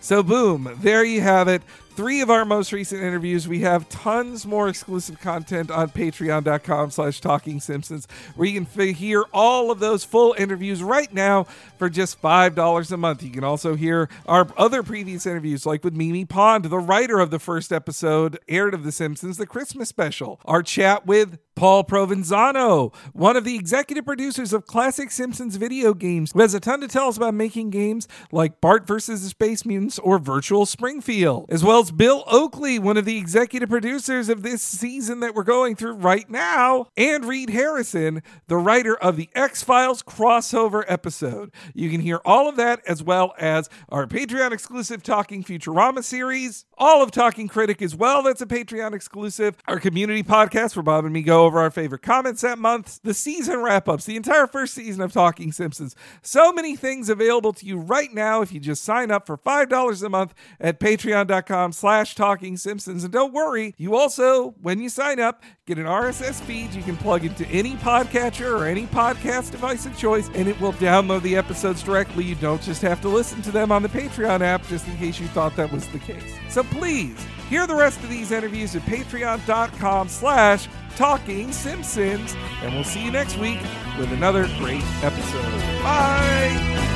So boom, there you have it. Three of our most recent interviews. We have tons more exclusive content on patreon.com slash Talking Simpsons, where you can hear all of those full interviews right now for just five dollars a month. You can also hear our other previous interviews, like with Mimi Pond, the writer of the first episode aired of The Simpsons, the Christmas special, our chat with Paul Provenzano, one of the executive producers of classic Simpsons video games, who has a ton to tell us about making games like Bart versus the Space Mutants or Virtual Springfield, as well as Bill Oakley, one of the executive producers of this season that we're going through right now, and Reed Harrison, the writer of the X-Files crossover episode. You can hear all of that, as well as our Patreon-exclusive Talking Futurama series, all of Talking Critic as well, that's a Patreon-exclusive, our community podcast where Bob and me go over our favorite comments that month, the season wrap-ups, the entire first season of Talking Simpsons. So many things available to you right now if you just sign up for five dollars a month at patreon.com slash Talking Simpsons. And don't worry, you also, when you sign up, get an R S S feed you can plug into any podcatcher or any podcast device of choice, and it will download the episodes directly. You don't just have to listen to them on the Patreon app, just in case you thought that was the case. So please, hear the rest of these interviews at patreon.com slash Talking Simpsons, and we'll see you next week with another great episode. Bye!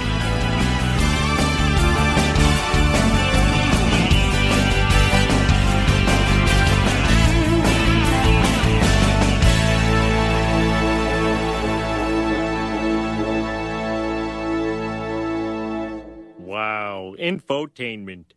Wow, infotainment.